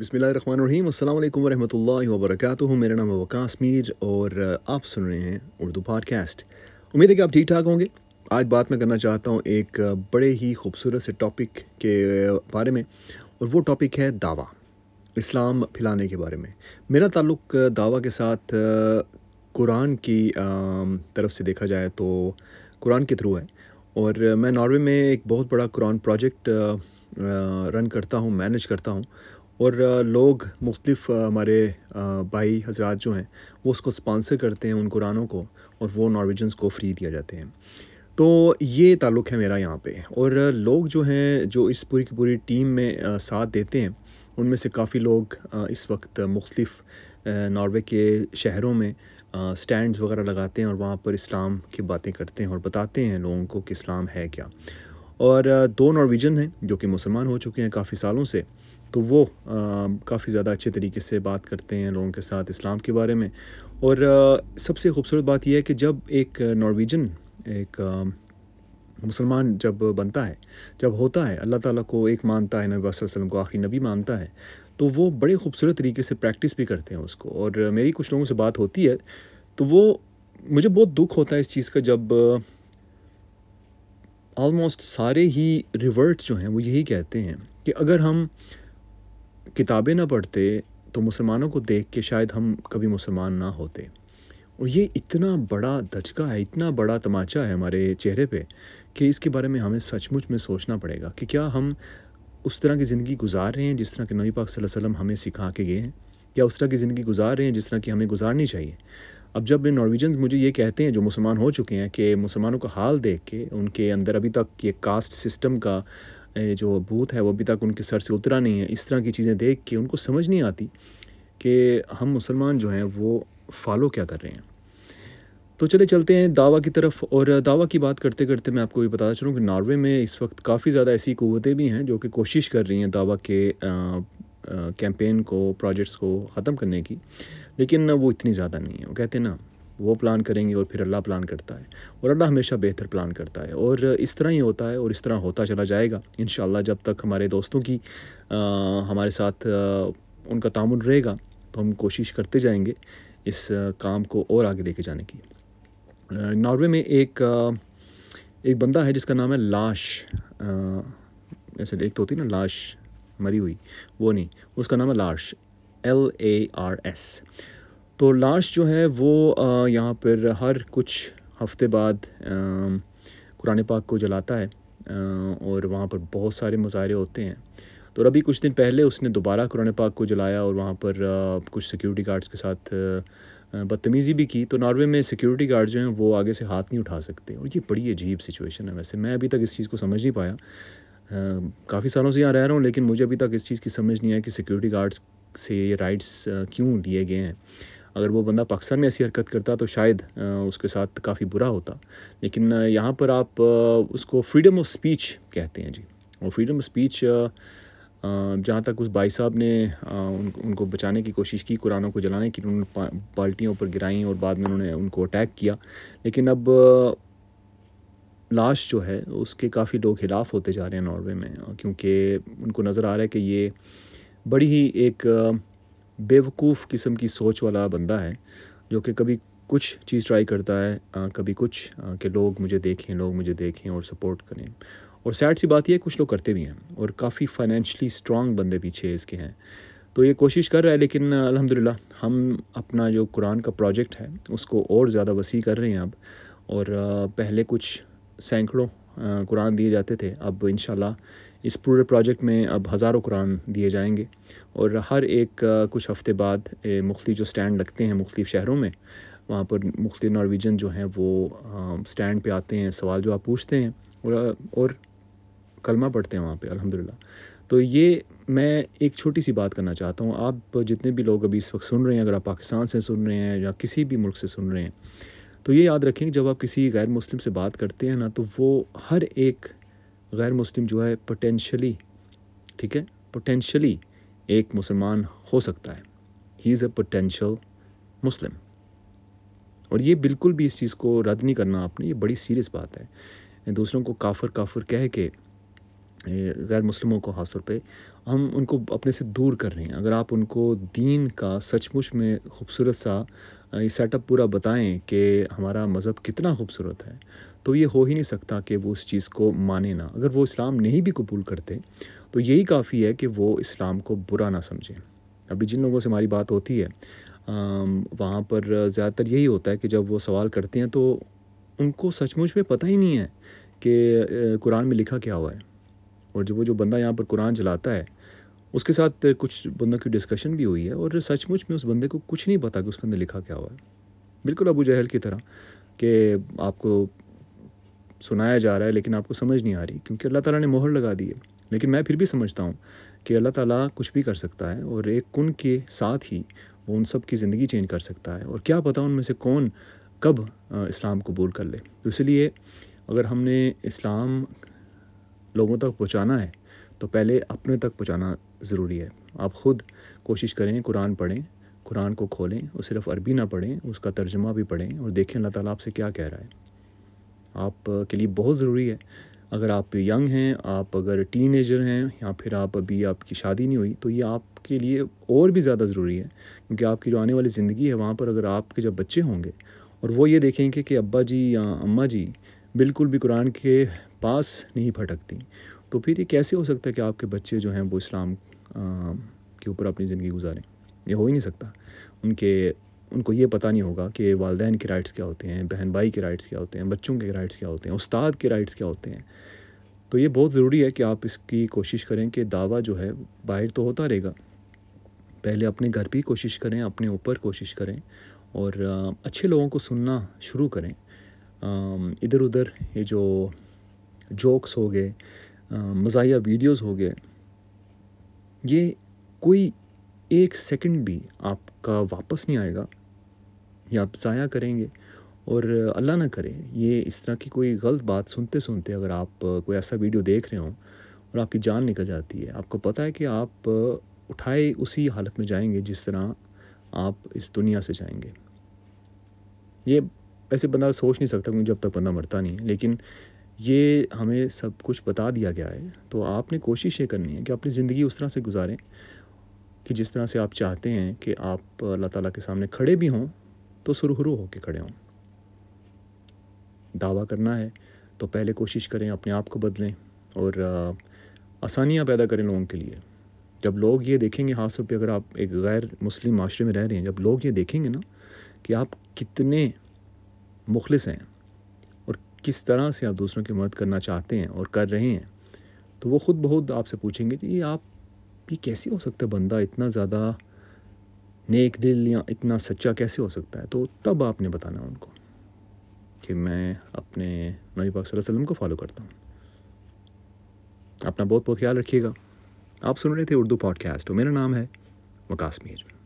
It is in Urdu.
بسم اللہ الرحمن الرحیم، السلام علیکم ورحمۃ اللہ وبرکاتہ۔ میرا نام ہے وقاص میر اور آپ سن رہے ہیں اردو پاڈ کیسٹ۔ امید ہے کہ آپ ٹھیک ٹھاک ہوں گے۔ آج بات میں کرنا چاہتا ہوں ایک بڑے ہی خوبصورت سے ٹاپک کے بارے میں، اور وہ ٹاپک ہے دعویٰ، اسلام پھیلانے کے بارے میں۔ میرا تعلق دعویٰ کے ساتھ قرآن کی طرف سے دیکھا جائے تو قرآن کے تھرو ہے، اور میں ناروے میں ایک بہت بڑا قرآن پروجیکٹ رن کرتا ہوں، مینج کرتا ہوں، اور لوگ مختلف ہمارے بھائی حضرات جو ہیں وہ اس کو سپانسر کرتے ہیں ان قرآنوں کو، اور وہ نارویجنز کو فری دیا جاتے ہیں۔ تو یہ تعلق ہے میرا یہاں پہ، اور لوگ جو ہیں جو اس پوری کی پوری ٹیم میں ساتھ دیتے ہیں، ان میں سے کافی لوگ اس وقت مختلف ناروے کے شہروں میں سٹینڈز وغیرہ لگاتے ہیں، اور وہاں پر اسلام کی باتیں کرتے ہیں اور بتاتے ہیں لوگوں کو کہ اسلام ہے کیا۔ اور دو نارویجن ہیں جو کہ مسلمان ہو چکے ہیں کافی سالوں سے، تو وہ کافی زیادہ اچھے طریقے سے بات کرتے ہیں لوگوں کے ساتھ اسلام کے بارے میں۔ اور سب سے خوبصورت بات یہ ہے کہ جب ایک نارویجن ایک مسلمان جب بنتا ہے، جب ہوتا ہے، اللہ تعالیٰ کو ایک مانتا ہے، نبی صلی اللہ علیہ وسلم کو آخری نبی مانتا ہے، تو وہ بڑے خوبصورت طریقے سے پریکٹس بھی کرتے ہیں اس کو۔ اور میری کچھ لوگوں سے بات ہوتی ہے تو وہ مجھے بہت دکھ ہوتا ہے اس چیز کا، جب آلموسٹ سارے ہی ریورٹ جو ہیں وہ یہی کہتے ہیں کہ اگر ہم کتابیں نہ پڑھتے تو مسلمانوں کو دیکھ کے شاید ہم کبھی مسلمان نہ ہوتے۔ اور یہ اتنا بڑا دھچکا ہے، اتنا بڑا تماچا ہے ہمارے چہرے پہ کہ اس کے بارے میں ہمیں سچ مچ میں سوچنا پڑے گا کہ کیا ہم اس طرح کی زندگی گزار رہے ہیں جس طرح کہ نبی پاک صلی اللہ علیہ وسلم ہمیں سکھا کے گئے ہیں، یا اس طرح کی زندگی گزار رہے ہیں جس طرح کی ہمیں گزارنی چاہیے۔ اب جب نارویجنز مجھے یہ کہتے ہیں جو مسلمان ہو چکے ہیں کہ مسلمانوں کا حال دیکھ کے، ان کے اندر ابھی تک یہ کاسٹ سسٹم کا جو بھوت ہے وہ ابھی تک ان کے سر سے اترا نہیں ہے، اس طرح کی چیزیں دیکھ کے ان کو سمجھ نہیں آتی کہ ہم مسلمان جو ہیں وہ فالو کیا کر رہے ہیں۔ تو چلے چلتے ہیں دعویٰ کی طرف، اور دعویٰ کی بات کرتے کرتے میں آپ کو یہ بتاتا چلوں کہ ناروے میں اس وقت کافی زیادہ ایسی قوتیں بھی ہیں جو کہ کوشش کر رہی ہیں دعویٰ کے کیمپین کو، پروجیکٹس کو ختم کرنے کی، لیکن وہ اتنی زیادہ نہیں ہے۔ وہ کہتے ہیں نا، وہ پلان کریں گے اور پھر اللہ پلان کرتا ہے، اور اللہ ہمیشہ بہتر پلان کرتا ہے، اور اس طرح ہی ہوتا ہے اور اس طرح ہوتا چلا جائے گا انشاءاللہ، جب تک ہمارے دوستوں کی ہمارے ساتھ ان کا تعاون رہے گا تو ہم کوشش کرتے جائیں گے اس کام کو اور آگے لے کے جانے کی۔ ناروے میں ایک بندہ ہے جس کا نام ہے لاش، ایسے ایک تو ہوتی نا لاش مری ہوئی، وہ نہیں، اس کا نام ہے لاش، LARS۔ تو لاش جو ہے وہ یہاں پر ہر کچھ ہفتے بعد قرآن پاک کو جلاتا ہے، اور وہاں پر بہت سارے مظاہرے ہوتے ہیں۔ تو ابھی کچھ دن پہلے اس نے دوبارہ قرآن پاک کو جلایا، اور وہاں پر کچھ سیکیورٹی گارڈز کے ساتھ بدتمیزی بھی کی۔ تو ناروے میں سیکیورٹی گارڈ جو ہیں وہ آگے سے ہاتھ نہیں اٹھا سکتے، اور یہ بڑی عجیب سچویشن ہے۔ ویسے میں ابھی تک اس چیز کو سمجھ نہیں پایا، کافی سالوں سے یہاں رہ رہا ہوں، لیکن مجھے ابھی تک اس چیز کی سمجھ نہیں آئی کہ سیکیورٹی گارڈز سے یہ رائٹس کیوں لیے گئے ہیں۔ اگر وہ بندہ پاکستان میں ایسی حرکت کرتا تو شاید اس کے ساتھ کافی برا ہوتا، لیکن یہاں پر آپ اس کو فریڈم آف اسپیچ کہتے ہیں جی، اور فریڈم آف اسپیچ جہاں تک اس بھائی صاحب نے ان کو بچانے کی کوشش کی، قرآنوں کو جلانے کی، انہوں نے بالٹیوں پر گرائیں اور بعد میں انہوں نے ان کو اٹیک کیا، لیکن اب لاش جو ہے اس کے کافی لوگ خلاف ہوتے جا رہے ہیں ناروے میں، کیونکہ ان کو نظر آ رہا ہے کہ یہ بڑی ہی ایک بیوقوف قسم کی سوچ والا بندہ ہے، جو کہ کبھی کچھ چیز ٹرائی کرتا ہے، کبھی کچھ، کہ لوگ مجھے دیکھیں، لوگ مجھے دیکھیں اور سپورٹ کریں۔ اور سیڈ سی بات یہ ہے کچھ لوگ کرتے بھی ہیں، اور کافی فائنینشلی اسٹرانگ بندے پیچھے اس کے ہیں، تو یہ کوشش کر رہا ہے، لیکن الحمدللہ ہم اپنا جو قرآن کا پروجیکٹ ہے اس کو اور زیادہ وسیع کر رہے ہیں اب، اور پہلے کچھ سینکڑوں قرآن دیے جاتے تھے، اب انشاءاللہ اس پورے پروجیکٹ میں اب ہزاروں قرآن دیے جائیں گے، اور ہر ایک کچھ ہفتے بعد مختلف جو سٹینڈ لگتے ہیں مختلف شہروں میں، وہاں پر مختلف نارویجن جو ہیں وہ سٹینڈ پہ آتے ہیں، سوال جو آپ پوچھتے ہیں اور کلمہ پڑھتے ہیں وہاں پہ الحمدللہ۔ تو یہ میں ایک چھوٹی سی بات کرنا چاہتا ہوں، آپ جتنے بھی لوگ ابھی اس وقت سن رہے ہیں، اگر آپ پاکستان سے سن رہے ہیں یا کسی بھی ملک سے سن رہے ہیں، تو یہ یاد رکھیں کہ جب آپ کسی غیر مسلم سے بات کرتے ہیں نا، تو وہ ہر ایک غیر مسلم جو ہے پوٹینشلی، ٹھیک ہے، پوٹینشلی ایک مسلمان ہو سکتا ہے، ہی از اے پوٹینشیل مسلم، اور یہ بالکل بھی اس چیز کو رد نہیں کرنا آپ نے، یہ بڑی سیریس بات ہے۔ دوسروں کو کافر کافر کہہ کے غیر مسلموں کو خاص طور پہ ہم ان کو اپنے سے دور کر رہے ہیں. اگر آپ ان کو دین کا سچ مچ میں خوبصورت سا یہ سیٹ اپ پورا بتائیں کہ ہمارا مذہب کتنا خوبصورت ہے تو یہ ہو ہی نہیں سکتا کہ وہ اس چیز کو مانے نہ. اگر وہ اسلام نہیں بھی قبول کرتے تو یہی کافی ہے کہ وہ اسلام کو برا نہ سمجھیں. ابھی جن لوگوں سے ہماری بات ہوتی ہے وہاں پر زیادہ تر یہی ہوتا ہے کہ جب وہ سوال کرتے ہیں تو ان کو سچ مچ میں پتہ ہی نہیں ہے کہ قرآن میں لکھا کیا ہوا ہے. اور جب وہ جو بندہ یہاں پر قرآن جلاتا ہے اس کے ساتھ کچھ بندوں کی ڈسکشن بھی ہوئی ہے اور سچ مچ میں اس بندے کو کچھ نہیں پتا کہ اس کے اندر لکھا کیا ہوا ہے. بالکل ابو جہل کی طرح کہ آپ کو سنایا جا رہا ہے لیکن آپ کو سمجھ نہیں آ رہی کیونکہ اللہ تعالیٰ نے مہر لگا دی ہے. لیکن میں پھر بھی سمجھتا ہوں کہ اللہ تعالیٰ کچھ بھی کر سکتا ہے اور ایک کن کے ساتھ ہی وہ ان سب کی زندگی چینج کر سکتا ہے. اور کیا پتہ ان میں سے کون کب اسلام قبول کر لے. تو اس لیے اگر ہم نے اسلام لوگوں تک پہنچانا ہے تو پہلے اپنے تک پہنچانا ضروری ہے. آپ خود کوشش کریں, قرآن پڑھیں, قرآن کو کھولیں اور صرف عربی نہ پڑھیں, اس کا ترجمہ بھی پڑھیں اور دیکھیں اللہ تعالیٰ آپ سے کیا کہہ رہا ہے. آپ کے لیے بہت ضروری ہے. اگر آپ ینگ ہیں, آپ اگر ٹین ایجر ہیں یا پھر آپ ابھی آپ کی شادی نہیں ہوئی تو یہ آپ کے لیے اور بھی زیادہ ضروری ہے کیونکہ آپ کی جو آنے والی زندگی ہے وہاں پر اگر آپ کے جب بچے ہوں گے اور وہ یہ دیکھیں کہ ابا جی یا اماں جی بالکل بھی قرآن کے پاس نہیں پھٹکتی تو پھر یہ کیسے ہو سکتا ہے کہ آپ کے بچے جو ہیں وہ اسلام کے اوپر اپنی زندگی گزاریں؟ یہ ہو ہی نہیں سکتا. ان کو یہ پتہ نہیں ہوگا کہ والدین کے رائٹس کیا ہوتے ہیں, بہن بھائی کے رائٹس کیا ہوتے ہیں, بچوں کے رائٹس کیا ہوتے ہیں, استاد کے رائٹس کیا ہوتے ہیں. تو یہ بہت ضروری ہے کہ آپ اس کی کوشش کریں کہ دعویٰ جو ہے باہر تو ہوتا رہے گا, پہلے اپنے گھر بھی کوشش کریں, اپنے اوپر کوشش کریں اور اچھے لوگوں کو سننا شروع کریں. ادھر ادھر یہ جو جوکس ہو گئے, مزاحیہ ویڈیوز ہو گئے, یہ کوئی ایک سیکنڈ بھی آپ کا واپس نہیں آئے گا, یہ آپ ضائع کریں گے. اور اللہ نہ کرے یہ اس طرح کی کوئی غلط بات سنتے سنتے اگر آپ کوئی ایسا ویڈیو دیکھ رہے ہوں اور آپ کی جان نکل جاتی ہے, آپ کو پتہ ہے کہ آپ اٹھائے اسی حالت میں جائیں گے جس طرح آپ اس دنیا سے جائیں گے. یہ ویسے بندہ سوچ نہیں سکتا کیونکہ جب تک بندہ مرتا نہیں ہے, لیکن یہ ہمیں سب کچھ بتا دیا گیا ہے. تو آپ نے کوشش یہ کرنی ہے کہ اپنی زندگی اس طرح سے گزاریں کہ جس طرح سے آپ چاہتے ہیں کہ آپ اللہ تعالیٰ کے سامنے کھڑے بھی ہوں تو سرہرو ہو کے کھڑے ہوں. دعویٰ کرنا ہے تو پہلے کوشش کریں, اپنے آپ کو بدلیں اور آسانیاں پیدا کریں لوگوں کے لیے. جب لوگ یہ دیکھیں گے, خاص طور پہ اگر آپ ایک غیر مسلم معاشرے میں رہ رہے ہیں, جب لوگ یہ دیکھیں گے نا کہ آپ کتنے مخلص ہیں اور کس طرح سے آپ دوسروں کی مدد کرنا چاہتے ہیں اور کر رہے ہیں, تو وہ خود بہت آپ سے پوچھیں گے کہ یہ آپ بھی کیسے ہو سکتا ہے, بندہ اتنا زیادہ نیک دل یا اتنا سچا کیسے ہو سکتا ہے. تو تب آپ نے بتانا ان کو کہ میں اپنے نبی پاک صلی اللہ علیہ وسلم کو فالو کرتا ہوں. اپنا بہت بہت خیال رکھیے گا. آپ سن رہے تھے اردو پاڈ کیسٹ. میرا نام ہے وقاص میر.